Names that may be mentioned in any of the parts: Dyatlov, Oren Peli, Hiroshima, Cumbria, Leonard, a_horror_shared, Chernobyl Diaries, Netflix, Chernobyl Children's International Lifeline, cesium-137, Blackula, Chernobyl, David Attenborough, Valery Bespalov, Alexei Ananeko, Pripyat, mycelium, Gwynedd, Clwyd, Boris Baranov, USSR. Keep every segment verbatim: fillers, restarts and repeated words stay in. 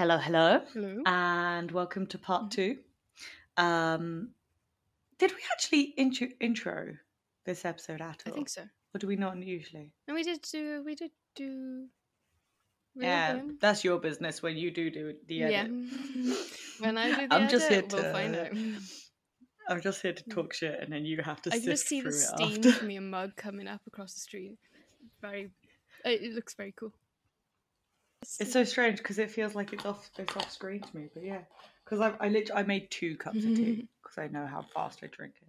Hello, hello. Hello. And welcome to part two. Um, did we actually intro, intro this episode at all? I think so. Or do we not usually? No, we did do... We did do... We yeah, did do. That's your business when you do, do the edit. Yeah. When I do the I'm edit, just here to, we'll find out. I'm just here to talk shit and then you have to I sift through it after. I just see the steam after. From your mug coming up across the street. Very... It looks very cool. It's so strange because it feels like it's off it's off screen to me, but yeah, because I I literally I made two cups of tea because I know how fast I drink it,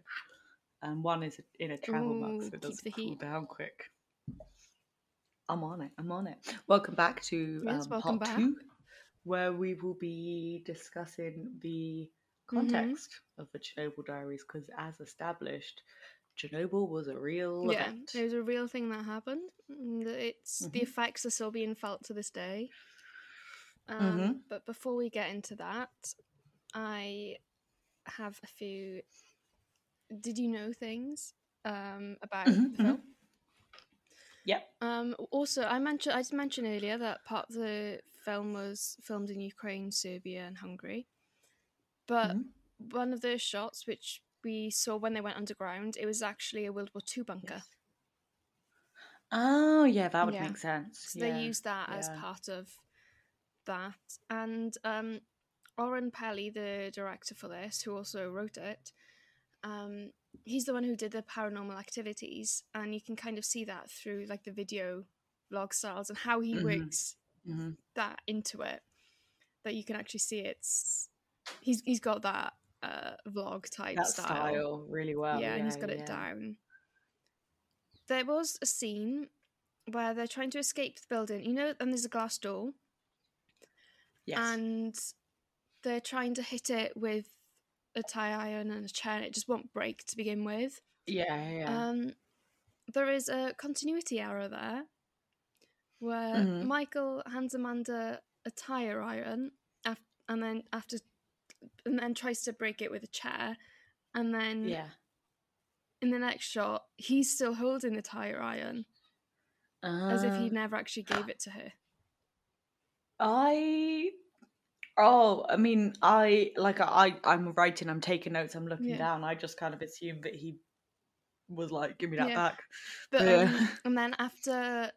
and one is in a travel Ooh, mug, so it doesn't cool heat. down quick. I'm on it. I'm on it. Welcome back to um, yes, welcome part back. two, where we will be discussing the context mm-hmm. of the Chernobyl Diaries, because as established, Chernobyl was a real yeah, event. It was a real thing that happened. It's mm-hmm. the effects are still being felt to this day. Um, mm-hmm. But before we get into that, I have a few did you know things um, about mm-hmm. the film. Mm-hmm. Yeah. Um, also, I mentioned I mentioned earlier that part of the film was filmed in Ukraine, Serbia, and Hungary. But mm-hmm. one of those shots, which we saw when they went underground, it was actually a World War Two bunker. Yes. Oh, yeah, that would yeah. make sense. So yeah. they used that yeah. as part of that. And um, Oren Peli, the director for this, who also wrote it, um, he's the one who did the paranormal activities, and you can kind of see that through like the video log styles and how he mm-hmm. works mm-hmm. that into it, that you can actually see it's... He's He's got that Uh, vlog type that style. style really well yeah, yeah and he's got yeah. it down. There was a scene where they're trying to escape the building, you know, and there's a glass door, yes, and they're trying to hit it with a tie iron and a chair, and it just won't break to begin with. Yeah, yeah. Um, there is a continuity error there where mm-hmm. Michael hands Amanda a tie iron af- and then after and then tries to break it with a chair, and then yeah. in the next shot he's still holding the tire iron uh, as if he never actually gave it to her. I oh I mean I like I I'm writing I'm taking notes I'm looking yeah. down I just kind of assumed that he was like, give me that yeah. back, but yeah. um, and then after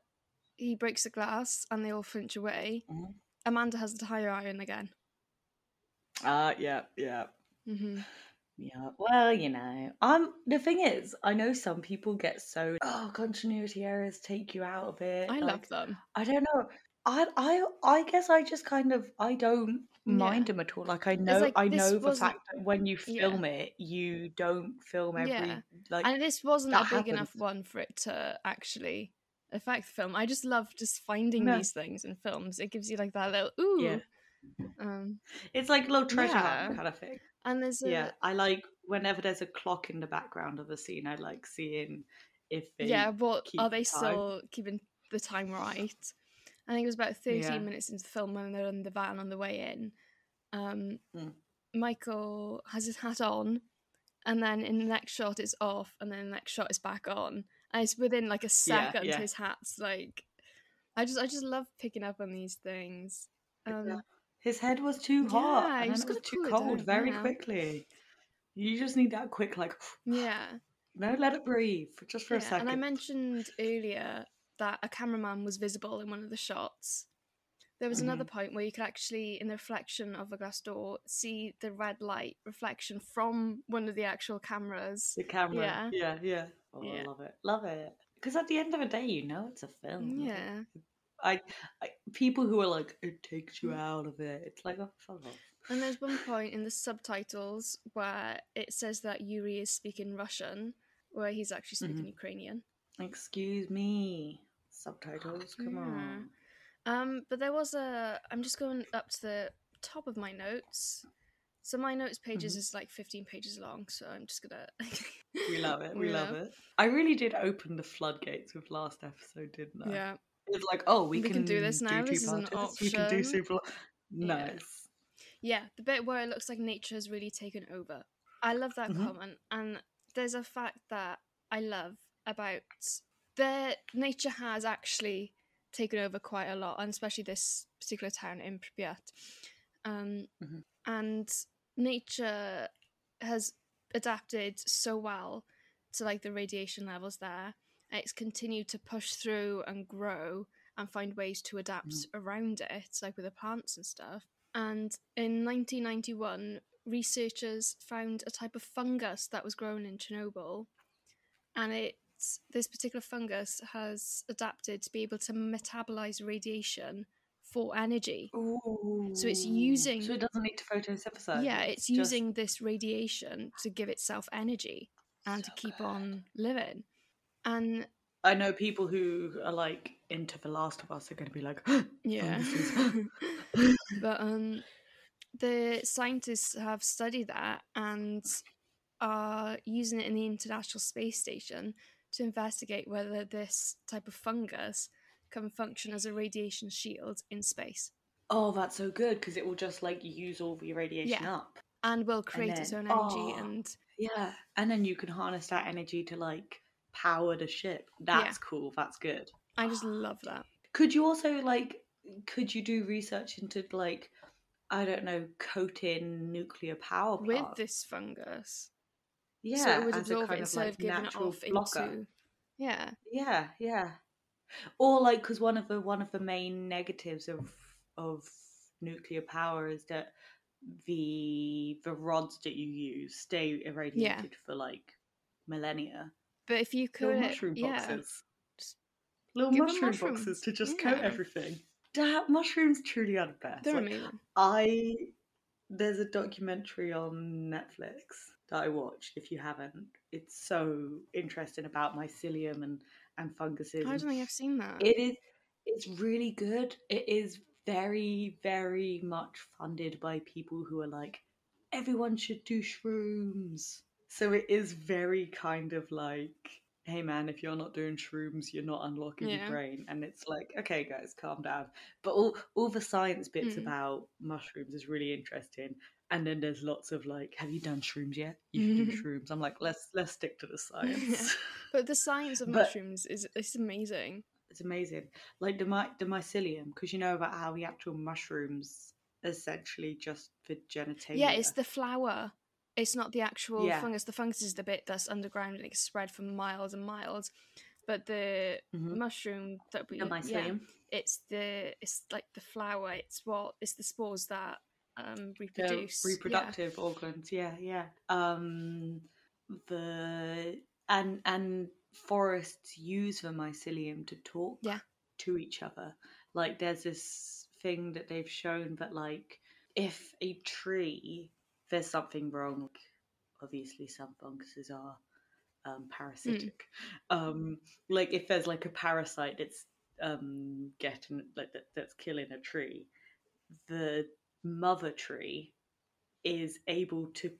he breaks the glass and they all flinch away, mm-hmm. Amanda has the tire iron again. Uh yeah, yeah. Mm-hmm. Yeah. Well, you know. Um the thing is, I know some people get so oh continuity errors take you out of it. I like, love them. I don't know. I I I guess I just kind of I don't mind yeah. them at all. Like I know like, I know the fact that when you film yeah. it, you don't film every yeah. like and this wasn't a big happens. enough one for it to actually affect the film. I just love just finding no. these things in films. It gives you like that little ooh yeah. Um, it's like a little treasure yeah. hunt kind of thing. And there's a, yeah, I like whenever there's a clock in the background of a scene, I like seeing if they yeah, what keep are they the still keeping the time right? I think it was about thirteen yeah. minutes into the film when they're in the van on the way in. Um, mm. Michael has his hat on, and then in the next shot it's off, and then the next shot is back on, and it's within like a second yeah, yeah. to his hat's like. I just I just love picking up on these things. Um, yeah. His head was too hot, yeah, and it was cool too cold down, very yeah. quickly. You just need that quick, like, yeah. No, let it breathe, for just for yeah, a second. And I mentioned earlier that a cameraman was visible in one of the shots. There was mm-hmm. another point where you could actually, in the reflection of a glass door, see the red light reflection from one of the actual cameras. The camera, yeah, yeah. yeah. Oh, yeah. I love it. Love it. Because at the end of the day, you know it's a film. Yeah. I, I people who are like it takes you out of it. It's like oh, fuck off. And there's one point in the subtitles where it says that Yuri is speaking Russian, where he's actually speaking mm-hmm. Ukrainian. Excuse me, subtitles. Come yeah. on. Um, but there was a. I'm just going up to the top of my notes. So my notes pages mm-hmm. is like fifteen pages long. So I'm just gonna. We love it. We yeah. love it. I really did open the floodgates with last episode, didn't I? Yeah. It's like, oh, we, we can, can do this now. Do this is an option. We can do super. Nice. Yeah. yeah, the bit where it looks like nature has really taken over. I love that mm-hmm. comment. And there's a fact that I love about that nature has actually taken over quite a lot, and especially this particular town in Pripyat. Um, mm-hmm. And nature has adapted so well to like the radiation levels there. It's continued to push through and grow and find ways to adapt mm. around it, like with the plants and stuff. And in nineteen ninety-one, researchers found a type of fungus that was grown in Chernobyl. And it, this particular fungus has adapted to be able to metabolize radiation for energy. Ooh. So it's using... So it doesn't need to photosynthesize. Yeah, it's, it's using just... this radiation to give itself energy and so to keep bad. on living. And I know people who are like into The Last of Us are going to be like, yeah. Oh, is... but um, the scientists have studied that and are using it in the International Space Station to investigate whether this type of fungus can function as a radiation shield in space. Oh, that's so good, because it will just like use all the radiation yeah. up, and will create and then, its own energy oh, and yeah, and then you can harness that energy to like. Powered a ship. That's yeah. cool. That's good. I just love that. Could you also like? Could you do research into like? I don't know, coating nuclear power plants with this fungus. Yeah, so it would absorb it instead of giving it off into. Yeah, yeah, yeah. Or like, because one of the one of the main negatives of of nuclear power is that the the rods that you use stay irradiated yeah. for like millennia. But if you could... Little mushroom boxes. Yeah. Little mushroom, mushroom boxes to just yeah. coat everything. That, mushrooms truly are the best. They're like, amazing. I... There's a documentary on Netflix that I watched, if you haven't. It's so interesting about mycelium and, and funguses. I don't think I've seen that. It is... It's really good. It is very, very much funded by people who are like, everyone should do shrooms. So it is very kind of like, hey man, if you're not doing shrooms, you're not unlocking yeah. your brain. And it's like, okay guys, calm down. But all, all the science bits mm. about mushrooms is really interesting. And then there's lots of like, have you done shrooms yet? You should do shrooms. I'm like, let's let's stick to the science. Yeah. But the science of mushrooms is it's amazing. It's amazing. Like the my, the mycelium, because you know about how the actual mushrooms essentially just the genitalia. Yeah, it's the flower. It's not the actual yeah. fungus. The fungus is the bit that's underground and it's spread for miles and miles. But the mm-hmm. mushroom that we, yeah, saying? it's the it's like the flower. It's what it's the spores that um, reproduce the reproductive yeah. organs. Yeah, yeah. Um, the and and forests use the mycelium to talk yeah. to each other. Like there's this thing that they've shown that like if a tree there's something wrong. Obviously, some funguses are um, parasitic. Mm. Um, like if there's like a parasite that's um, getting like that, that's killing a tree, the mother tree is able to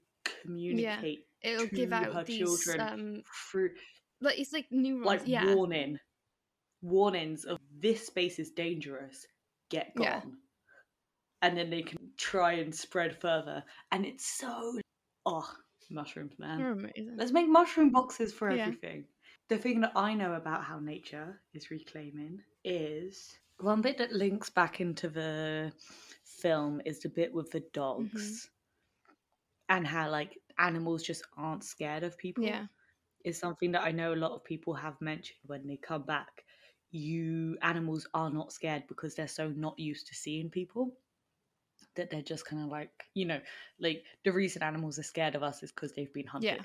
communicate. Yeah, it'll to give out her these, children um, through. Like it's like neurons, like yeah. warning, warnings of this space is dangerous. Get gone. Yeah. And then they can try and spread further. And it's so... Oh, mushrooms, man. They're amazing. Let's make mushroom boxes for yeah. everything. The thing that I know about how nature is reclaiming is... One bit that links back into the film is the bit with the dogs. Mm-hmm. And how, like, animals just aren't scared of people. Yeah. Is something that I know a lot of people have mentioned when they come back. You... Animals are not scared because they're so not used to seeing people. That they're just kind of like, you know, like the reason animals are scared of us is because they've been hunted. Yeah.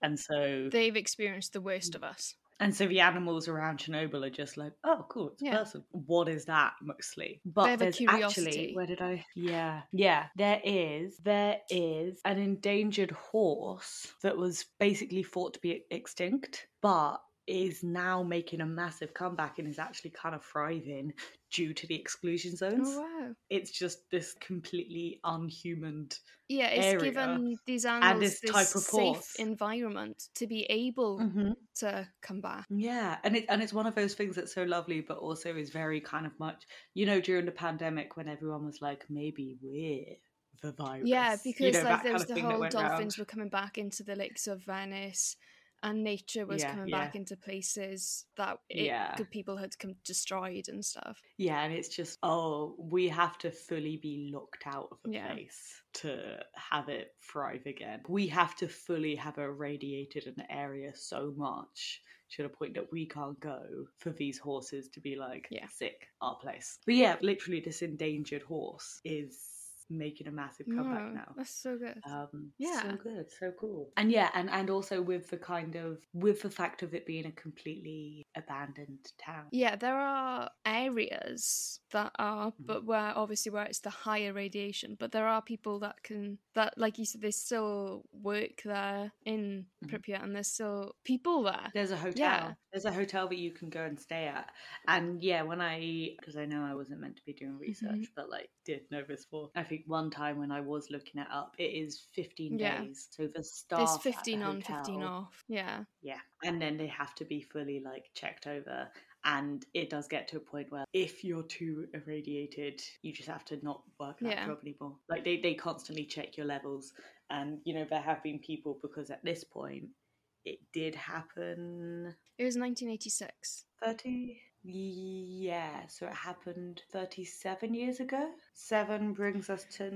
And so... They've experienced the worst of us. And so the animals around Chernobyl are just like, oh, cool, it's yeah. a person. What is that, mostly? But they have there's a curiosity. Actually... Where did I... Yeah. Yeah. There is, there is an endangered horse that was basically thought to be extinct, but is now making a massive comeback and is actually kind of thriving due to the exclusion zones. Oh, wow. It's just this completely unhumaned yeah, it's area given these animals and this, this type of safe horse. Environment to be able mm-hmm. to come back. Yeah, and it and it's one of those things that's so lovely, but also is very kind of much, you know, during the pandemic when everyone was like, maybe we're the virus. Yeah, because you know, like there was the whole dolphins around. Were coming back into the lakes of Venice. and nature was yeah, coming yeah. back into places that it, yeah. good people had come destroyed and stuff. Yeah, and it's just, oh, we have to fully be locked out of a yeah. place to have it thrive again. We have to fully have irradiated an area so much to the point that we can't go for these horses to be like, yeah. sick, our place. But yeah, literally this endangered horse is making a massive comeback no, now. That's so good. Um, yeah. So good. So cool. And yeah, and, and also with the kind of, with the fact of it being a completely abandoned town. Yeah, there are areas that are, mm-hmm. but where obviously where it's the higher radiation, but there are people that can, that like you said, they still work there in mm-hmm. Pripyat, and there's still people there. There's a hotel. Yeah. There's a hotel that you can go and stay at. And yeah, when I, because I know I wasn't meant to be doing research, mm-hmm. but like did know this for, I think one time when I was looking it up, it is fifteen yeah. days. So the staff There's fifteen at the hotel, on, fifteen off. Yeah. Yeah. And then they have to be fully like checked over. And it does get to a point where if you're too irradiated, you just have to not work that yeah. job anymore. Like they, they constantly check your levels. And, you know, there have been people, because at this point, it did happen. It was nineteen eighty-six. thirty? Yeah, so it happened thirty-seven years ago. Seven brings us to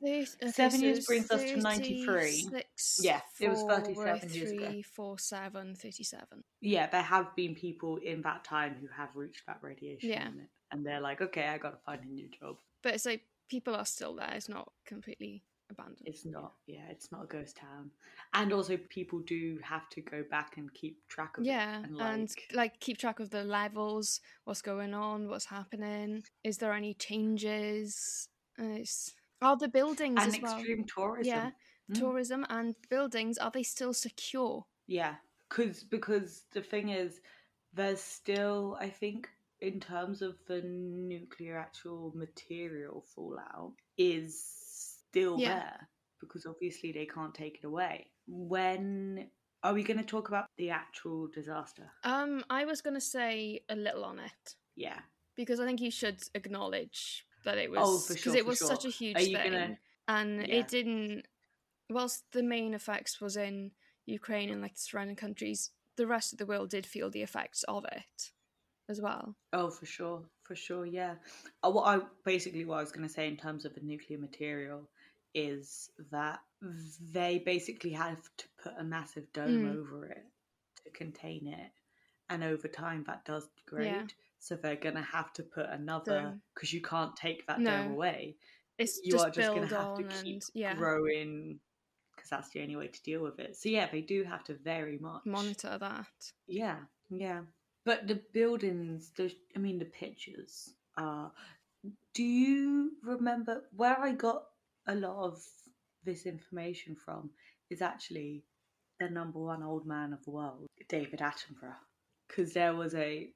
thirty, okay, seven so years brings thirty, us to ninety-three. Six, yeah, four, it was thirty-seven three, years ago. Four, seven, thirty-seven. Yeah, there have been people in that time who have reached that radiation yeah. limit, and they're like, okay, I got to find a new job. But it's like people are still there. It's not completely abandoned. It's not. Yeah, it's not a ghost town. And also people do have to go back and keep track of yeah, it. Yeah, and, like, and like keep track of the levels, what's going on, what's happening, is there any changes? Uh, are the buildings and as well? And extreme tourism. Yeah, mm. tourism and buildings, are they still secure? Yeah, cause, because the thing is, there's still, I think, in terms of the nuclear actual material fallout, is still yeah. there, because obviously they can't take it away. When are we going to talk about the actual disaster? um I was going to say a little on it, yeah, because I think you should acknowledge that it was, because oh, sure, it was sure. such a huge thing gonna... and yeah. it didn't, whilst the main effects was in Ukraine and like the surrounding countries, the rest of the world did feel the effects of it as well. Oh, for sure, for sure, yeah. What I basically what I was going to say in terms of the nuclear material is that they basically have to put a massive dome mm. over it to contain it, and over time that does degrade. Yeah. So they're going to have to put another, because you can't take that no. dome away. It's you just are just going to have to keep and, yeah. growing, because that's the only way to deal with it. So yeah, they do have to very much monitor that. Yeah, yeah. But the buildings, the, I mean, the pictures are... Do you remember where I got a lot of this information from is actually the number one old man of the world, David Attenborough. Because there was a...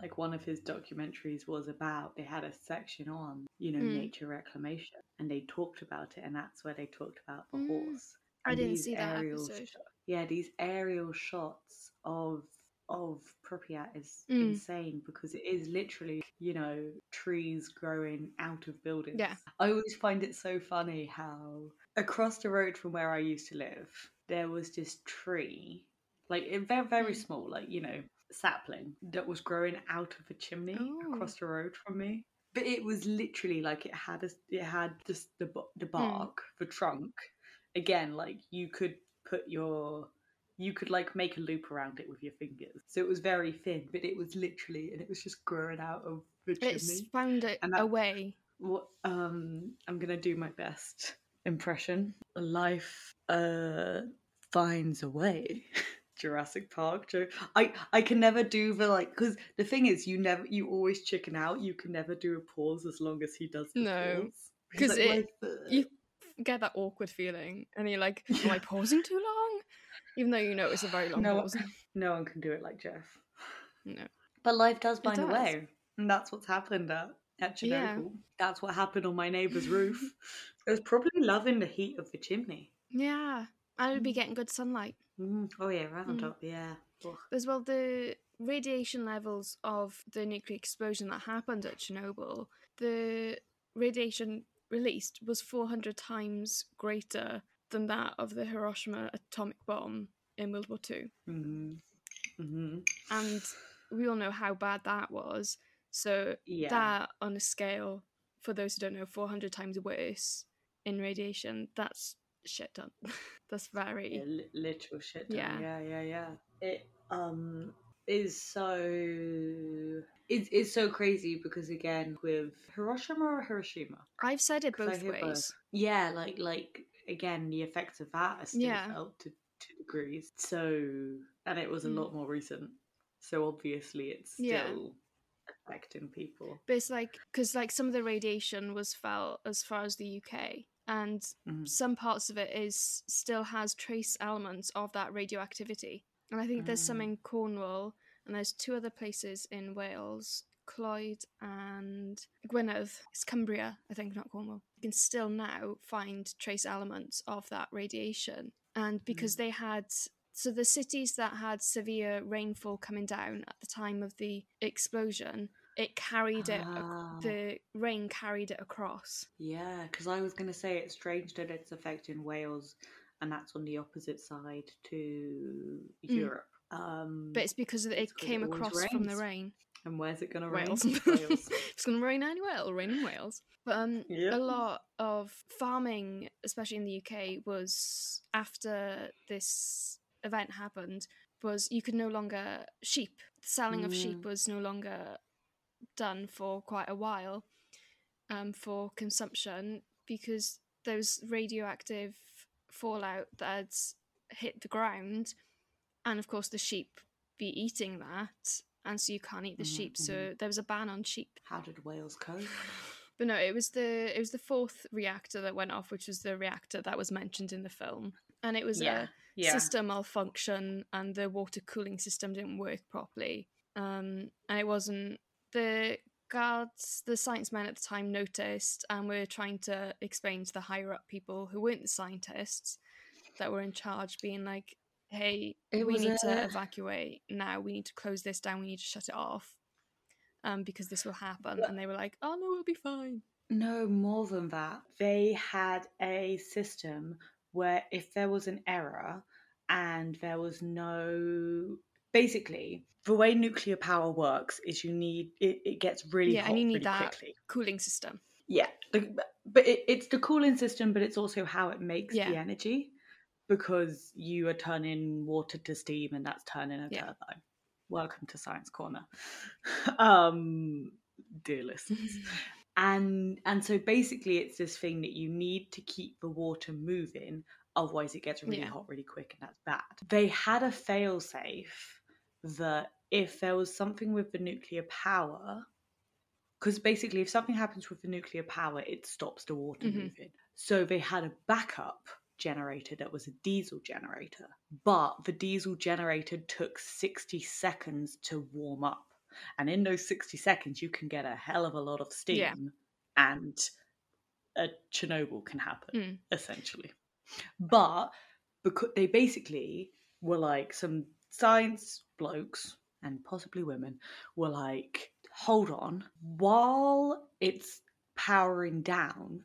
Like, one of his documentaries was about... They had a section on, you know, mm. nature reclamation. And they talked about it, and that's where they talked about the mm. horse. And I didn't see that episode. Sh- yeah, these aerial shots of... of Pripyat is mm. insane, because it is literally, you know, trees growing out of buildings. Yeah. I always find it so funny how across the road from where I used to live, there was this tree, like very, very mm. small, like, you know, sapling that was growing out of a chimney Ooh. Across the road from me. But it was literally like it had a, it had just the the bark, mm. the trunk. Again, like you could put your... You could, like, make a loop around it with your fingers. So it was very thin, but it was literally... And it was just growing out of the chimney. It's found it that, away. What, um, I'm going to do my best impression. Life uh, finds a way. Jurassic Park. I, I can never do the, like... Because the thing is, you never, you always chicken out. You can never do a pause as long as he does the no. pause. Because like, you get that awkward feeling. And you're like, am I pausing too long? Even though you know it's a very long no, pause. No one can do it like Jeff. No. But life does find a way. And that's what's happened at, at Chernobyl. Yeah. That's what happened on my neighbour's roof. It was probably loving the heat of the chimney. Yeah. And it would be getting good sunlight. Mm. Oh yeah, right on mm. top, yeah. Ugh. As well, the radiation levels of the nuclear explosion that happened at Chernobyl, the radiation released was four hundred times greater than that of the Hiroshima atomic bomb in World War Two. Mm-hmm. Mm-hmm. And we all know how bad that was. So yeah. that, on a scale, for those who don't know, four hundred times worse in radiation, that's shit done. That's very... Yeah, li- literal shit done. Yeah, yeah, yeah. yeah. It um is so... It's, it's so crazy because, again, with Hiroshima or Hiroshima? I've said it both ways. Both. Yeah, like, like again, the effects of that are still yeah. felt to two degrees. So, and it was a mm. lot more recent. So, obviously, it's still yeah. affecting people. But it's like, because, like, some of the radiation was felt as far as the U K. And mm. some parts of it is still has trace elements of that radioactivity. And I think mm. there's some in Cornwall. And there's two other places in Wales, Clwyd and Gwynedd. It's Cumbria, I think, not Cornwall. You can still now find trace elements of that radiation. And because mm. they had, so the cities that had severe rainfall coming down at the time of the explosion, it carried ah. it, the rain carried it across. Yeah, because I was going to say it's strange that it's affecting Wales and that's on the opposite side to mm. Europe. Um, but it's because it, it's came because it across rains. From the rain. And where's it going to rain? Wales. It's going to rain anywhere. It'll rain in Wales. But um, yeah. a lot of farming, especially in the U K, was after this event happened, was you could no longer sheep. The selling of mm. sheep was no longer done for quite a while um, for consumption because there was radioactive fallout that had hit the ground. And, of course, the sheep be eating that, and so you can't eat the mm-hmm, sheep, mm-hmm. so there was a ban on sheep. How did Wales cope? But no, it was the it was the fourth reactor that went off, which was the reactor that was mentioned in the film. And it was yeah, a yeah. system malfunction, and the water cooling system didn't work properly. Um, and it wasn't... The guards, the science men at the time noticed, and were trying to explain to the higher-up people who weren't the scientists that were in charge, being like, hey, it we need a... to evacuate now, we need to close this down, we need to shut it off um, because this will happen. But... And they were like, oh no, we'll be fine. No, more than that. They had a system where if there was an error and there was no... Basically, the way nuclear power works is you need... It, it gets really yeah, hot and you need really that quickly. Cooling system. Yeah, but it, it's the cooling system, but it's also how it makes yeah. the energy. Because you are turning water to steam and that's turning a yeah. turbine. Welcome to Science Corner, um, dear listeners. and and so basically it's this thing that you need to keep the water moving, otherwise it gets really yeah. hot really quick and that's bad. They had a fail-safe that if there was something with the nuclear power, because basically if something happens with the nuclear power, it stops the water mm-hmm. moving. So they had a backup generator that was a diesel generator, but the diesel generator took sixty seconds to warm up, and in those sixty seconds you can get a hell of a lot of steam yeah. and a Chernobyl can happen mm. essentially. But because they basically were like, some science blokes and possibly women were like, hold on, while it's powering down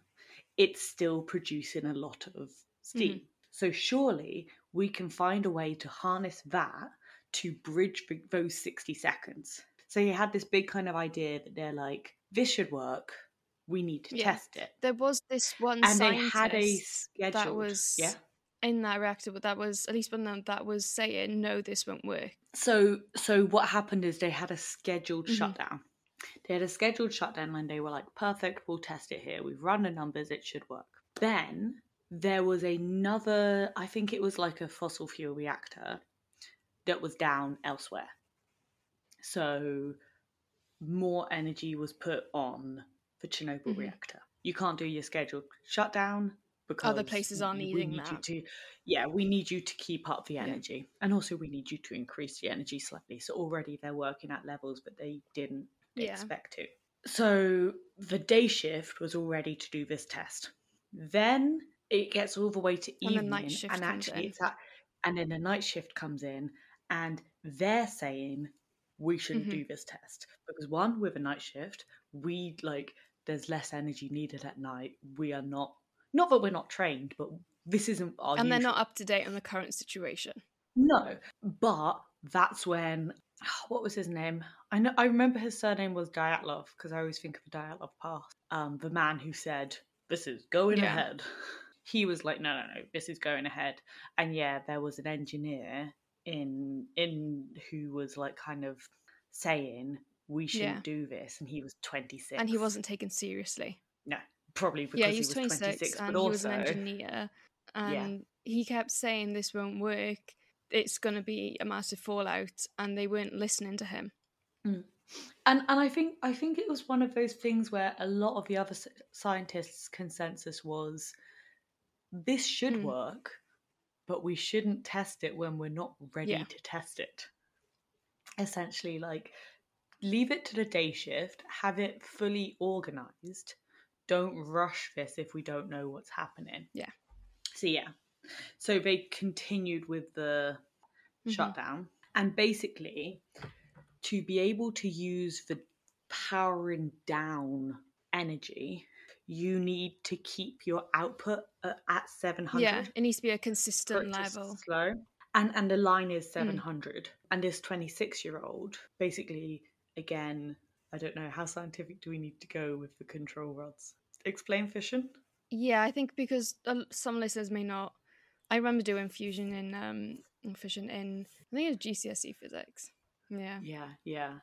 it's still producing a lot of steam. Mm-hmm. So surely we can find a way to harness that to bridge those sixty seconds. So you had this big kind of idea that they're like, this should work. We need to yeah. test it. There was this one and scientist they had a scheduled, that was yeah? in that reactor, but that was at least one that, that was saying, no, this won't work. So, so what happened is they had a scheduled mm-hmm. shutdown. They had a scheduled shutdown and they were like, perfect, we'll test it here. We've run the numbers, it should work. Then... there was another, I think it was like a fossil fuel reactor that was down elsewhere. So more energy was put on the Chernobyl mm-hmm. reactor. You can't do your scheduled shutdown because other places are needing that. To, yeah, we need you to keep up the energy. Yeah. And also we need you to increase the energy slightly. So already they're working at levels that they didn't yeah. expect to. So the day shift was already to do this test. Then... it gets all the way to evening, and, and actually, it's at, and then the night shift comes in, and they're saying we shouldn't mm-hmm. do this test because one, with a night shift, we like there's less energy needed at night. We are not not that we're not trained, but this isn't our. And usual. They're not up to date on the current situation. No, but that's when, what was his name? I know I remember his surname was Dyatlov, because I always think of a Dyatlov pass. Um, the man who said, this is going yeah. ahead. He was like, no, no, no, this is going ahead. And yeah, there was an engineer in in who was like kind of saying, we shouldn't yeah. do this. And he was twenty-six. And he wasn't taken seriously. No, probably because yeah, he was twenty-six, twenty-six and but also... he was an engineer. And yeah. he kept saying, this won't work. It's going to be a massive fallout, and they weren't listening to him. Mm. And and I think I think it was one of those things where a lot of the other scientists' consensus was this should mm. work, but we shouldn't test it when we're not ready yeah. to test it. Essentially, like, leave it to the day shift, have it fully organised. Don't rush this if we don't know what's happening. Yeah. So yeah. So they continued with the mm-hmm. shutdown, and basically to be able to use the powering down energy, you need to keep your output at seven hundred. Yeah, it needs to be a consistent level. Slow. And and the line is seven hundred. Mm. And this twenty-six-year-old, basically, again, I don't know, how scientific do we need to go with the control rods? Explain fission? Yeah, I think because some listeners may not. I remember doing fusion in um, fission in, I think it was G C S E physics. Yeah. Yeah, yeah.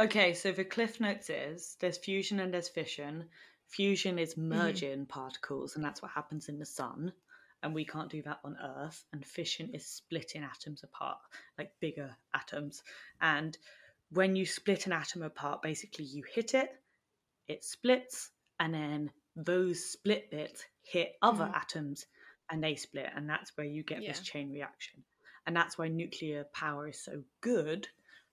Okay, so the cliff notes is there's fusion and there's fission. Fusion is merging mm. particles, and that's what happens in the sun. And we can't do that on Earth. And fission is splitting atoms apart, like bigger atoms. And when you split an atom apart, basically you hit it, it splits, and then those split bits hit other mm. atoms. And they split, and that's where you get yeah. this chain reaction. And that's why nuclear power is so good,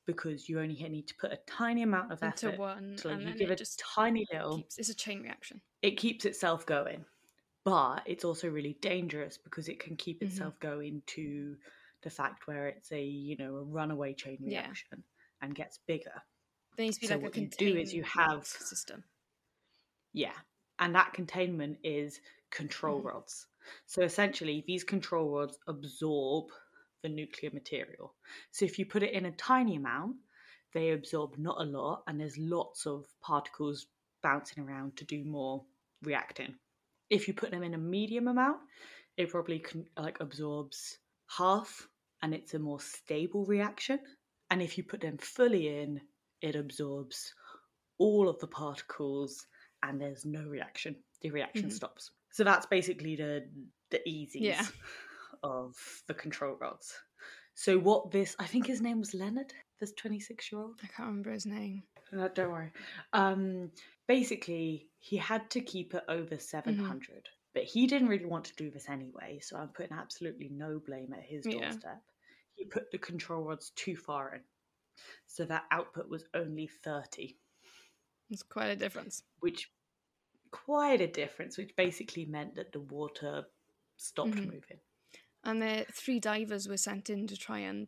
because you only need to put a tiny amount of effort into one, to, like, and you then give it a tiny little. Keeps, it's a chain reaction. It keeps itself going, but it's also really dangerous because it can keep itself mm-hmm. going to the fact where it's a you know a runaway chain reaction yeah. and gets bigger. There needs to be so like what a you do is you have system. Yeah, and that containment is control mm-hmm. rods. So essentially, these control rods absorb the nuclear material. So if you put it in a tiny amount, they absorb not a lot, and there's lots of particles bouncing around to do more reacting. If you put them in a medium amount, it probably can, like absorbs half, and it's a more stable reaction. And if you put them fully in, it absorbs all of the particles, and there's no reaction. The reaction mm-hmm. stops. So that's basically the the easies yeah. of the control rods. So what this, I think his name was Leonard, this twenty-six-year-old. I can't remember his name. No, don't worry. Um, basically, he had to keep it over seven hundred, mm-hmm. but he didn't really want to do this anyway, so I'm putting absolutely no blame at his doorstep. Yeah. He put the control rods too far in, so that output was only thirty. It's quite a difference. Which... quite a difference, which basically meant that the water stopped mm-hmm. moving. And the three divers were sent in to try and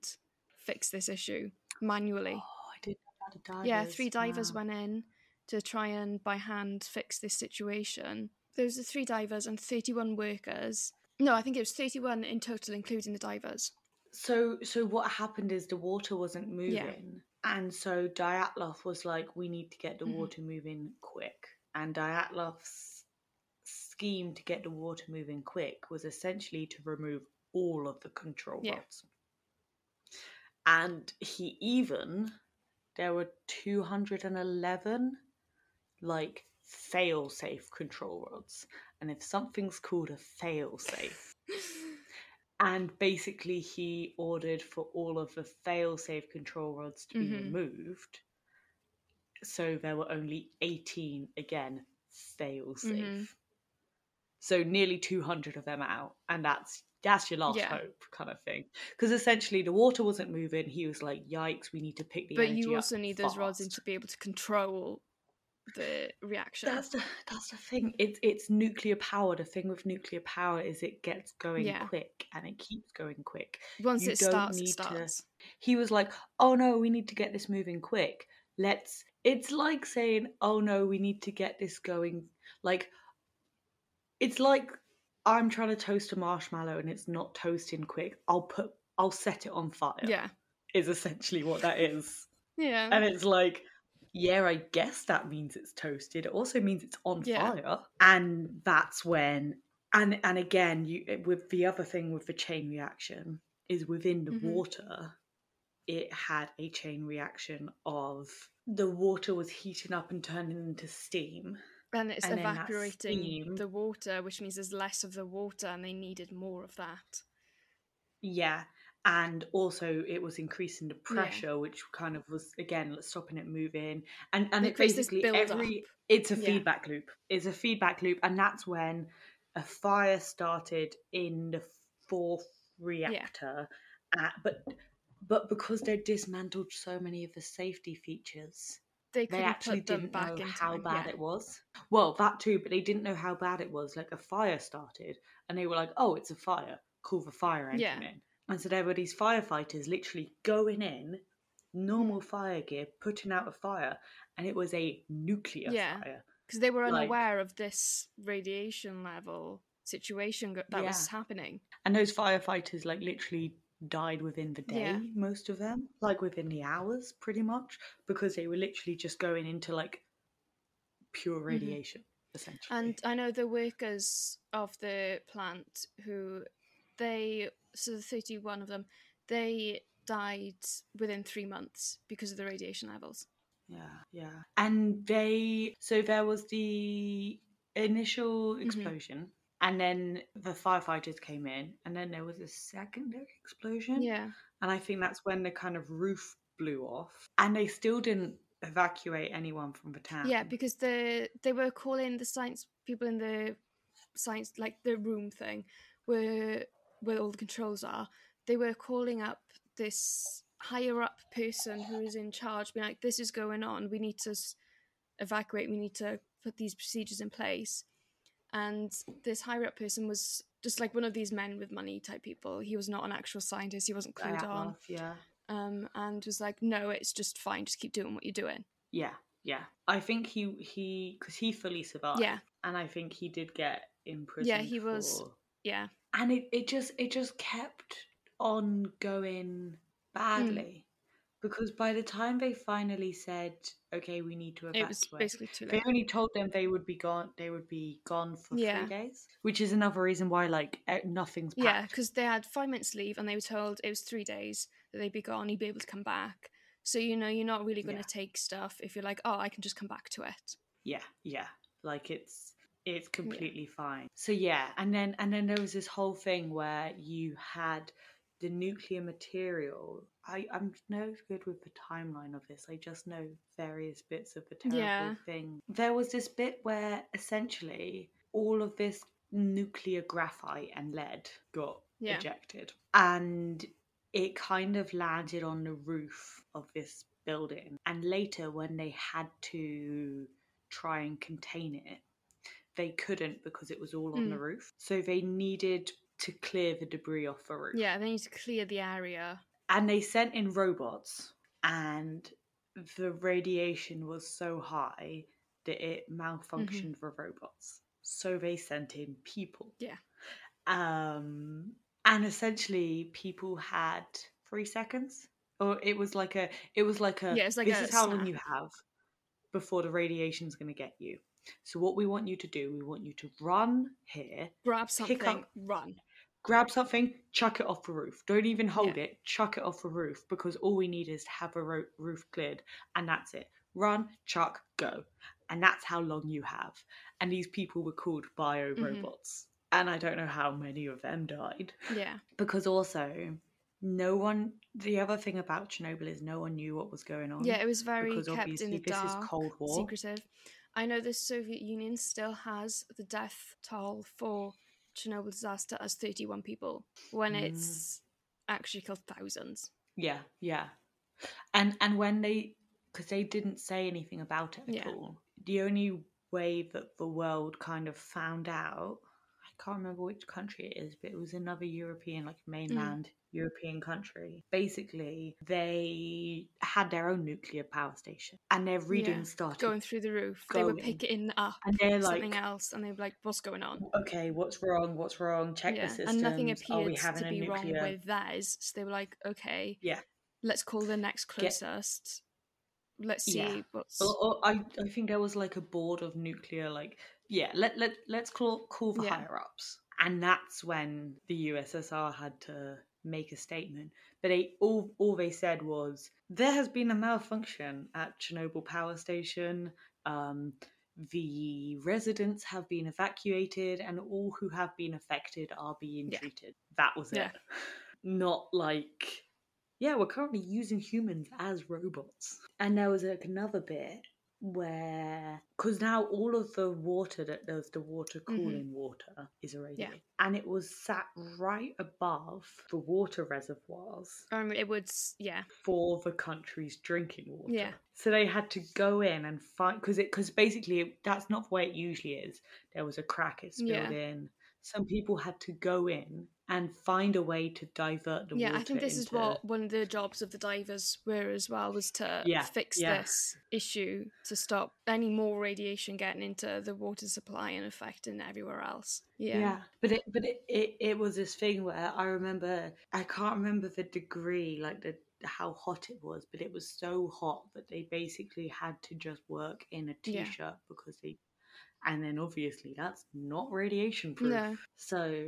fix this issue manually. Oh, I didn't know about the divers. Yeah, three divers wow. went in to try and by hand fix this situation. There was the three divers and thirty-one workers. No, I think it was thirty-one in total, including the divers. So, so what happened is the water wasn't moving, yeah. and so Dyatlov was like, "We need to get the mm-hmm. water moving quick." And Dyatlov's scheme to get the water moving quick was essentially to remove all of the control yeah. rods. And he even, there were two hundred eleven, like, fail-safe control rods. And if something's called a fail-safe. And basically he ordered for all of the fail-safe control rods to mm-hmm. be removed. So there were only eighteen, again, fail-safe. Mm-hmm. So nearly two hundred of them out. And that's that's your last yeah. hope kind of thing. Because essentially the water wasn't moving. He was like, yikes, we need to pick the but energy up But you also need fast. Those rods in to be able to control the reaction. That's the, that's the thing. It, it's nuclear power. The thing with nuclear power is it gets going yeah. quick. And it keeps going quick. Once you it starts, it starts. To... He was like, oh no, we need to get this moving quick. Let's... It's like saying, oh no, we need to get this going. Like, it's like I'm trying to toast a marshmallow and it's not toasting quick. I'll put I'll set it on fire. Yeah. Is essentially what that is. Yeah. And it's like, yeah, I guess that means it's toasted. It also means it's on yeah. fire. And that's when, and and again, you with the other thing with the chain reaction is within the mm-hmm. water, it had a chain reaction of the water was heating up and turning into steam. And it's and evaporating steam, the water, which means there's less of the water and they needed more of that. Yeah. And also it was increasing the pressure, yeah. which kind of was, again, stopping it moving. And and it basically, every, it's a yeah. feedback loop. It's a feedback loop. And that's when a fire started in the fourth reactor. Yeah. At, but but because they dismantled so many of the safety features, they, they actually didn't know how bad yeah. it was. Well, that too, but they didn't know how bad it was. Like, a fire started and they were like, oh, it's a fire. Call the fire engine yeah. in. And so there were these firefighters literally going in, normal fire gear, putting out a fire, and it was a nuclear yeah, fire. Because they were unaware like, of this radiation level situation that yeah. was happening. And those firefighters, like, literally died within the day, yeah. most of them, like within the hours, pretty much, because they were literally just going into, like, pure radiation, mm-hmm. essentially. And I know the workers of the plant who they... So the thirty-one of them, they died within three months because of the radiation levels. Yeah, yeah. And they... So there was the initial explosion, mm-hmm. and then the firefighters came in, and then there was a secondary explosion. Yeah. And I think that's when the kind of roof blew off. And they still didn't evacuate anyone from the town. Yeah, because the they were calling the science... People in the science... Like, the room thing were... where all the controls are, they were calling up this higher-up person who is in charge, being like, this is going on, we need to evacuate, we need to put these procedures in place. And this higher-up person was just like one of these men with money type people. He was not an actual scientist, he wasn't clued Dyatlov, on. Yeah. Um, and was like, no, it's just fine, just keep doing what you're doing. Yeah, yeah. I think he, he because he fully survived. Yeah. And I think he did get imprisoned. Yeah, he for... was... Yeah. And it, it just it just kept on going badly. Mm. Because by the time they finally said, okay, we need to evacuate, it was basically too late. They only told them they would be gone they would be gone for yeah. three days. Which is another reason why, like, nothing's packed. Yeah, because they had five minutes leave and they were told it was three days that they'd be gone, you'd be able to come back. So, you know, you're not really gonna yeah. take stuff if you're like, oh, I can just come back to it. Yeah, yeah. Like, it's It's completely yeah. fine. So yeah, and then and then there was this whole thing where you had the nuclear material. I, I'm no good with the timeline of this. I just know various bits of the terrible yeah. thing. There was this bit where essentially all of this nuclear graphite and lead got yeah. ejected. And it kind of landed on the roof of this building. And later when they had to try and contain it, they couldn't because it was all on mm. the roof. So they needed to clear the debris off the roof. Yeah, they needed to clear the area. And they sent in robots, and the radiation was so high that it malfunctioned mm-hmm. the robots. So they sent in people. Yeah. Um, and essentially people had three seconds. Or it was like a, it was like a, yeah, it's like this a is how snap. long you have before the radiation's going to get you. So what we want you to do, we want you to run here. Grab something, pick up, run. Grab something, chuck it off the roof. Don't even hold yeah. it, chuck it off the roof, because all we need is to have a ro- roof cleared, and that's it. Run, chuck, go. And that's how long you have. And these people were called bio-robots. Mm-hmm. And I don't know how many of them died. Yeah. Because also, no one... The other thing about Chernobyl is no one knew what was going on. Yeah, it was very kept in the dark. Because obviously this is Cold War. Secretive. I know the Soviet Union still has the death toll for Chernobyl disaster as thirty-one people, when mm. it's actually killed thousands. Yeah, yeah. And and when they... Because they didn't say anything about it at yeah. all. The only way that the world kind of found out... I can't remember which country it is, but it was another European, like mainland mm. European country. Basically, they had their own nuclear power station, and their reading yeah, started going through the roof. Going. They were picking up and they're like, something else, and they were like, "What's going on? Okay, what's wrong? What's wrong? Check yeah. the system." And nothing appeared to be nuclear... wrong with theirs, so they were like, "Okay, yeah, let's call the next closest." Get... Let's see yeah. what's. Or, or I, I think there was like a board of nuclear, like yeah. Let let let's call call the yeah. higher ups, and that's when the U S S R had to make a statement. But they, all all they said was there has been a malfunction at Chernobyl power station. Um, the residents have been evacuated, and all who have been affected are being yeah. treated. That was it. Yeah. Not like. Yeah, we're currently using humans as robots. And there was like another bit where, because now all of the water that does the water cooling mm-hmm. water is irradiated, yeah. and it was sat right above the water reservoirs. Um, it would, yeah, for the country's drinking water. Yeah, so they had to go in and find because it because basically it, that's not where it usually is. There was a crack it spilled yeah. in. Some people had to go in and find a way to divert the yeah, water. Yeah, I think this into... is what one of the jobs of the divers were as well, was to yeah, fix yeah. this issue to stop any more radiation getting into the water supply and affecting everywhere else. Yeah, yeah. But it but it, it, it was this thing where I remember, I can't remember the degree, like the how hot it was, but it was so hot that they basically had to just work in a t-shirt yeah. because they... And then obviously that's not radiation proof. No. So,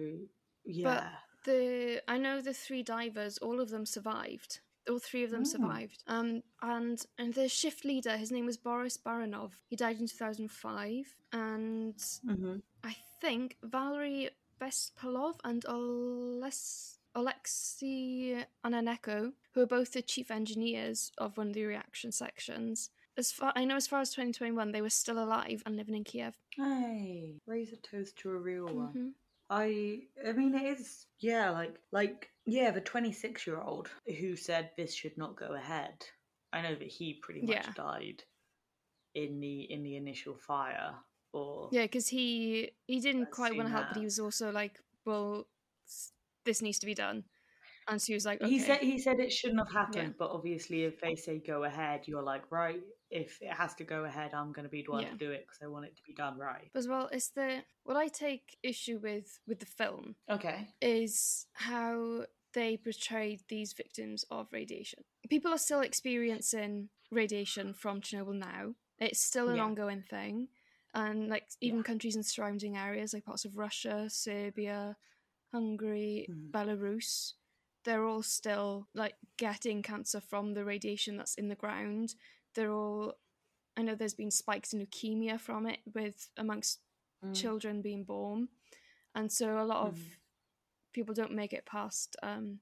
yeah. But the I know the three divers, all of them survived. All three of them oh. survived. Um, and and the shift leader, his name was Boris Baranov. He died in two thousand five. And mm-hmm. I think Valery Bespalov and Oles, Alexei Ananeko, who are both the chief engineers of one of the reaction sections. As far I know, as far as twenty twenty-one, they were still alive and living in Kiev. Hey, raise a toast to a real mm-hmm. one. I, I mean, it is, yeah, like, like, yeah, the twenty-six-year-old who said this should not go ahead. I know that he pretty much yeah. died in the in the initial fire. Or yeah, because he he didn't quite want to help, but he was also like, well, this needs to be done. And so he was like, okay. He said he said it shouldn't have happened, yeah. but obviously if they say go ahead, you're like, right, if it has to go ahead, I'm going to be the one yeah. to do it because I want it to be done right. But as well, it's the, what I take issue with with the film okay. is how they portrayed these victims of radiation. People are still experiencing radiation from Chernobyl now. It's still an yeah. ongoing thing. And like even yeah. countries in surrounding areas, like parts of Russia, Serbia, Hungary, mm. Belarus... They're all still, like, getting cancer from the radiation that's in the ground. They're all... I know there's been spikes in leukemia from it, with amongst mm. children being born. And so a lot mm. of people don't make it past um,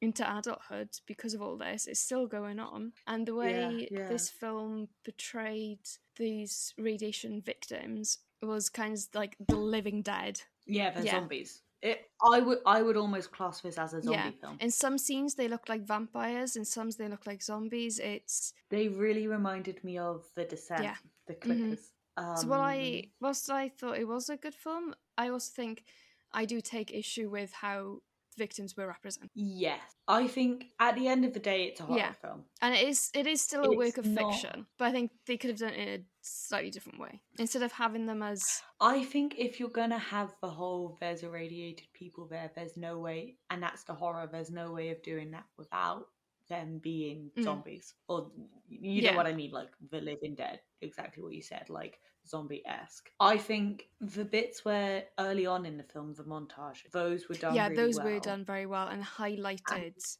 into adulthood because of all this. It's still going on. And the way yeah, yeah. this film portrayed these radiation victims was kind of like the living dead. Yeah, they're yeah. zombies. It, I would I would almost class this as a zombie yeah. film. In some scenes they look like vampires, in some they look like zombies. It's They really reminded me of The Descent, yeah. the clickers. Mm-hmm. Um, so while I whilst I thought it was a good film, I also think I do take issue with how victims were represented. Yes. I think at the end of the day it's a horror yeah. film. And it is it is still a it's work of not... fiction. But I think they could have done it in a slightly different way. Instead of having them as... I think if you're going to have the whole there's irradiated people there, there's no way, and that's the horror, there's no way of doing that without them being mm. zombies. Or, you know yeah. what I mean, like the living dead, exactly what you said, like zombie-esque. I think the bits where early on in the film, the montage, those were done yeah, really well. Yeah, those were done very well and highlighted and...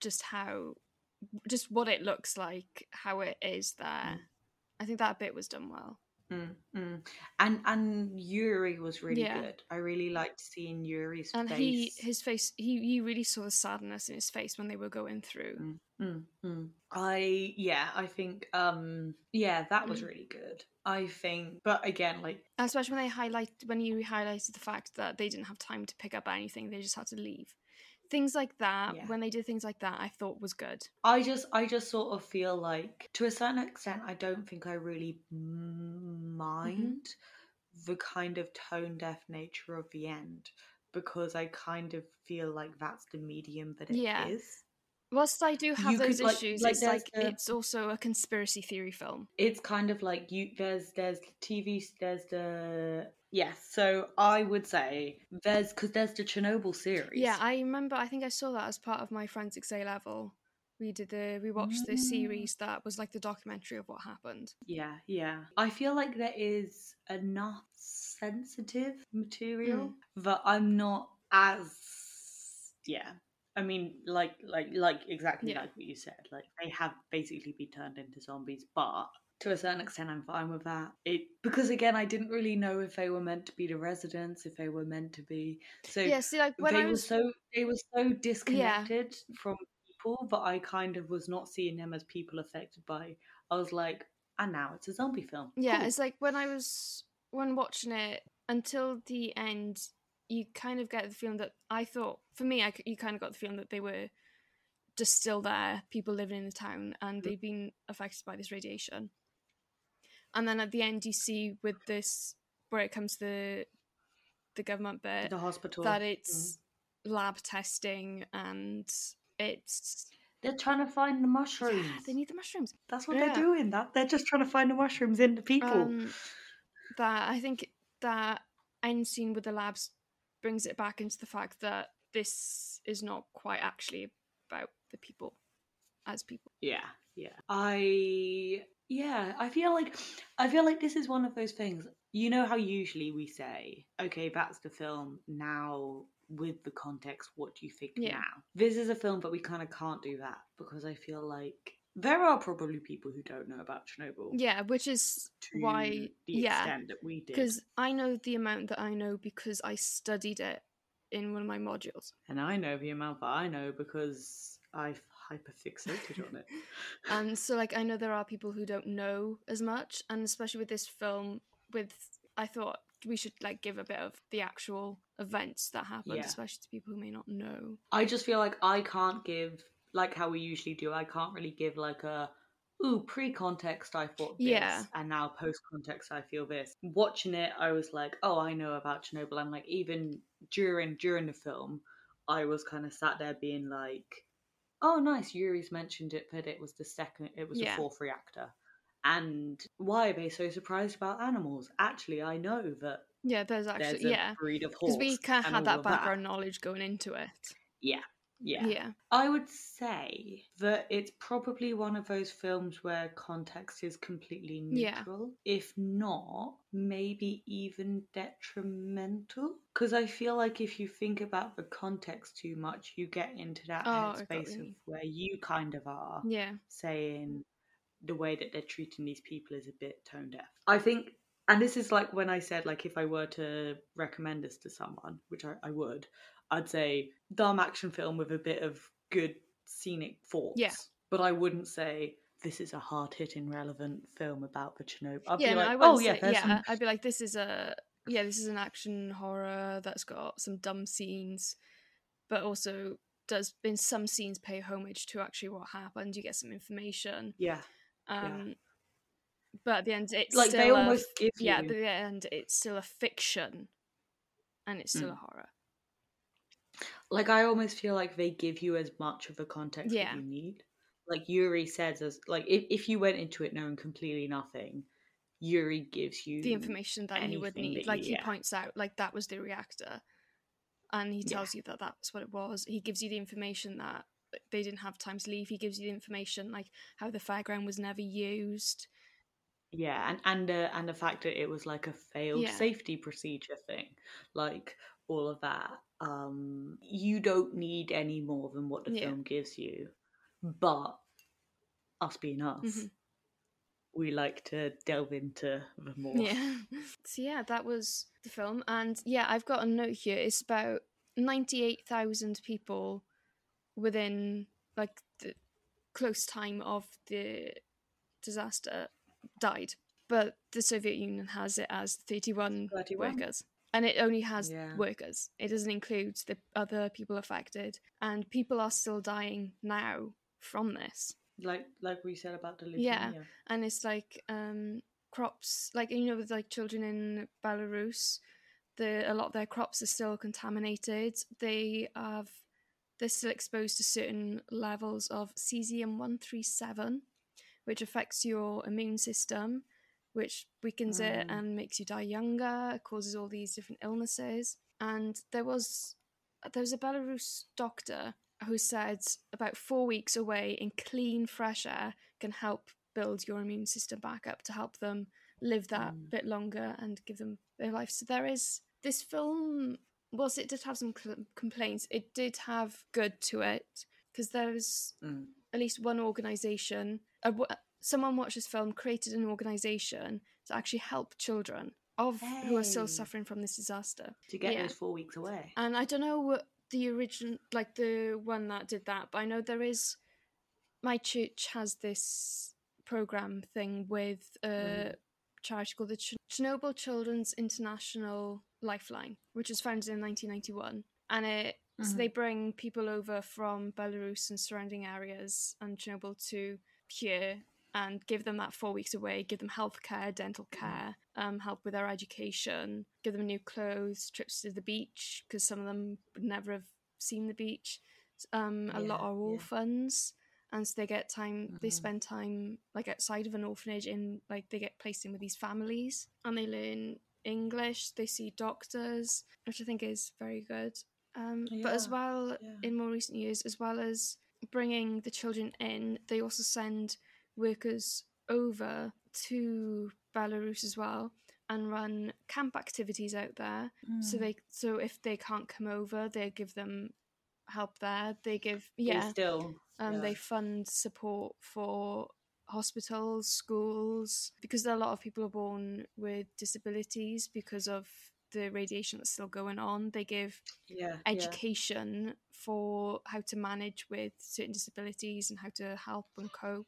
just how, just what it looks like, how it is there. Mm. I think that bit was done well. Mm, mm. And and Yuri was really yeah. good. I really liked seeing Yuri's and face. And he, his face, he, he really saw the sadness in his face when they were going through. Mm, mm, mm. I, yeah, I think, um, yeah, that was mm. really good. I think, but again, like... And especially when they highlighted, when you highlighted the fact that they didn't have time to pick up anything, they just had to leave. Things like that, yeah. when they did things like that, I thought was good. I just I just sort of feel like, to a certain extent, I don't think I really mind the kind of tone-deaf nature of the end, because I kind of feel like that's the medium that it yeah. is. Whilst I do have you those could, issues, like, like it's like a, it's also a conspiracy theory film. It's kind of like you there's there's T V, there's the yes. So I would say there's because there's the Chernobyl series. Yeah, I remember. I think I saw that as part of my forensics A level. We did the we watched the series that was like the documentary of what happened. Yeah, yeah. I feel like there is enough sensitive material mm. that I'm not as yeah. I mean, like, like, like, exactly yeah. like what you said. Like, they have basically been turned into zombies, but to a certain extent, I'm fine with that. It because again, I didn't really know if they were meant to be the residents, if they were meant to be. So yeah, see, like when they I was... were so they were so disconnected yeah. from people, but I kind of was not seeing them as people affected by. I was like, and now it's a zombie film. Yeah, cool. It's like when I was when watching it until the end. You kind of get the feeling that I thought, for me, I, you kind of got the feeling that they were just still there, people living in the town, and they've been affected by this radiation. And then at the end, you see with this, where it comes to the, the government bit, the hospital, that it's mm. lab testing, and it's... They're trying to find the mushrooms. Yeah, they need the mushrooms. That's what yeah. they're doing. That They're just trying to find the mushrooms in the people. Um, that I think that end scene with the labs brings it back into the fact that this is not quite actually about the people as people. Yeah, yeah. I, yeah, I feel like, I feel like this is one of those things, you know how usually we say, okay, that's the film, now with the context, what do you think yeah. now? This is a film, but we kind of can't do that because I feel like there are probably people who don't know about Chernobyl. Yeah, which is to why... the yeah, extent that we did. Because I know the amount that I know because I studied it in one of my modules. And I know the amount that I know because I've hyperfixated on it. And so, like, I know there are people who don't know as much, and especially with this film, with... I thought we should, like, give a bit of the actual events that happened, yeah. especially to people who may not know. I just feel like I can't give... like how we usually do, I can't really give like a, ooh, pre-context I thought this, yeah. and now post-context I feel this. Watching it, I was like, oh, I know about Chernobyl. I'm like, even during during the film, I was kind of sat there being like, oh, nice, Yuri's mentioned it, but it was the second, it was yeah. the fourth reactor. And why are they so surprised about animals? Actually, I know that yeah, there's actually there's a yeah. breed of horse. Because we kind of had that background that. knowledge going into it. Yeah. Yeah. yeah, I would say that it's probably one of those films where context is completely neutral, yeah. if not, maybe even detrimental. Because I feel like if you think about the context too much, you get into that oh, headspace of where you kind of are, yeah. saying the way that they're treating these people is a bit tone deaf. I think, and this is like when I said, like, if I were to recommend this to someone, which I, I would. I'd say dumb action film with a bit of good scenic thoughts. Yeah. But I wouldn't say this is a hard-hitting, relevant film about the Chernobyl. I'd yeah, be no, like, I oh, say, yeah, yeah. Some... I'd be like, this is a, yeah, this is an action horror that's got some dumb scenes, but also does in some scenes pay homage to actually what happened. You get some information. Yeah. Um, yeah. But at the end, it's like still they almost a, give yeah. you... At the end, it's still a fiction, and it's still mm. a horror. Like, I almost feel like they give you as much of a context yeah. that you need. Like, Yuri says, as like, if, if you went into it knowing completely nothing, Yuri gives you... the information that you would need. Like, yeah. he points out, like, that was the reactor. And he tells yeah. you that that's what it was. He gives you the information that they didn't have time to leave. He gives you the information, like, how the fairground was never used. Yeah, and, and, uh, and the fact that it was, like, a failed yeah. safety procedure thing. Like... all of that. Um, you don't need any more than what the yeah. film gives you. But us being us, mm-hmm. we like to delve into the more. Yeah. So yeah, that was the film. And yeah, I've got a note here. It's about ninety-eight thousand people within like the close time of the disaster died. But the Soviet Union has it as thirty-one, thirty-one. workers. And it only has yeah. workers. It doesn't include the other people affected. And people are still dying now from this. Like like we said about the leukemia. Yeah, and it's like um, crops, like, you know, with like children in Belarus, the a lot of their crops are still contaminated. They have they're still exposed to certain levels of cesium one thirty-seven, which affects your immune system, which weakens mm. it and makes you die younger, causes all these different illnesses. And there was there was a Belarus doctor who said about four weeks away in clean, fresh air can help build your immune system back up to help them live that mm. bit longer and give them their life. So there is this film. Whilst it did have some cl- complaints, it did have good to it, because there was mm. at least one organisation. Uh, someone watched this film, created an organisation to actually help children of hey. who are still suffering from this disaster. To get yeah. those four weeks away. And I don't know what the original, like the one that did that, but I know there is, my church has this programme thing with a mm. charity called the Ch- Chernobyl Children's International Lifeline, which was founded in nineteen ninety-one, and it mm-hmm. so they bring people over from Belarus and surrounding areas and Chernobyl to here and give them that four weeks away, give them health care, dental care, um, help with their education, give them new clothes, trips to the beach, because some of them would never have seen the beach. Um, a yeah, lot are orphans, yeah. and so they get time. Mm-hmm. They spend time like outside of an orphanage, in like they get placed in with these families, and they learn English, they see doctors, which I think is very good. Um, yeah, but as well, yeah. in more recent years, as well as bringing the children in, they also send workers over to Belarus as well and run camp activities out there. Mm. So they, so if they can't come over, they give them help there. They give, yeah, they still, um, yeah. they fund support for hospitals, schools, because a lot of people are born with disabilities because of the radiation that's still going on. They give yeah, education yeah. for how to manage with certain disabilities and how to help and cope.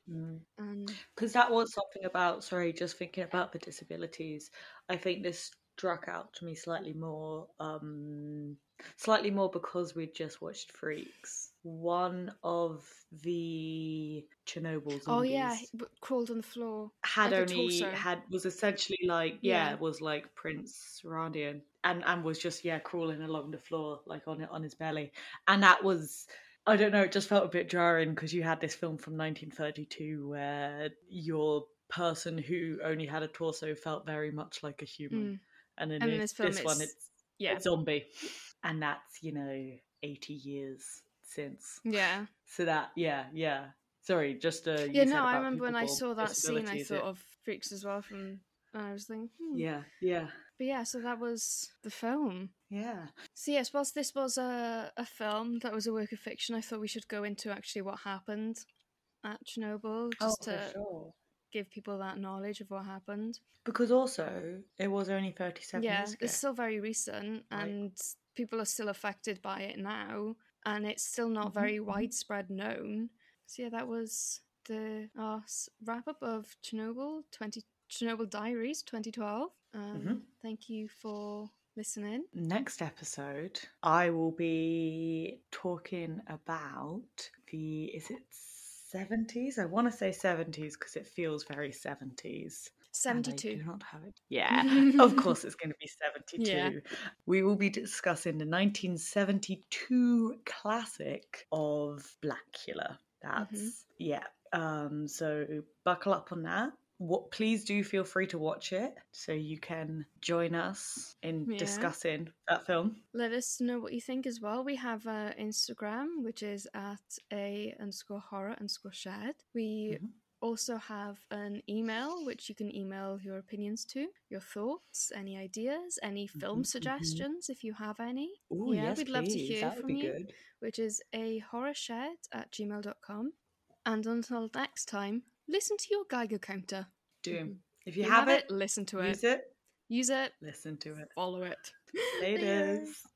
Because mm. that was something about, sorry, just thinking about the disabilities, I think this struck out to me slightly more, um, slightly more because we just watched Freaks. One of the Chernobyl zombies oh yeah crawled on the floor, had like only had was essentially like yeah, yeah. was like Prince Randian, and and was just yeah crawling along the floor like on it on his belly. And that was, I don't know, it just felt a bit jarring, because you had this film from nineteen thirty-two where your person who only had a torso felt very much like a human, mm. and in, and this, this, film this one it's yeah a zombie, and that's, you know, eighty years since. Yeah. So that, yeah, yeah. Sorry, just uh, you yeah. No, I remember when I saw that scene, I thought yeah. of Freaks as well. From and I was thinking, hmm. yeah, yeah. But yeah, so that was the film. Yeah. So yes, whilst this was a a film that was a work of fiction, I thought we should go into actually what happened at Chernobyl, just oh, to for sure. give people that knowledge of what happened. Because also, it was only thirty-seven yeah, years ago. It's still very recent, right. and people are still affected by it now. And it's still not very mm-hmm. widespread known. So yeah, that was the uh, wrap up of Chernobyl twenty Chernobyl Diaries twenty twelve. Um, mm-hmm. Thank you for listening. Next episode, I will be talking about the is it seventies? I want to say seventies because it feels very seventies. seventy-two. I do not have it. Yeah, of course it's going to be seventy-two. Yeah. We will be discussing the nineteen seventy-two classic of Blackula. That's, mm-hmm. yeah. Um, so buckle up on that. What, please do feel free to watch it so you can join us in yeah. discussing that film. Let us know what you think as well. We have an Instagram, which is at a underscore horror underscore shared. We... Mm-hmm. also have an email, which you can email your opinions to, your thoughts, any ideas, any film mm-hmm, suggestions mm-hmm. if you have any. Ooh, yeah yes, we'd please. Love to hear that from you good. Which is a horror shared at gmail dot com. And until next time, listen to your Geiger counter. Do if you, you have, have it, it listen to it. Use it use it listen to it, follow it. Laters.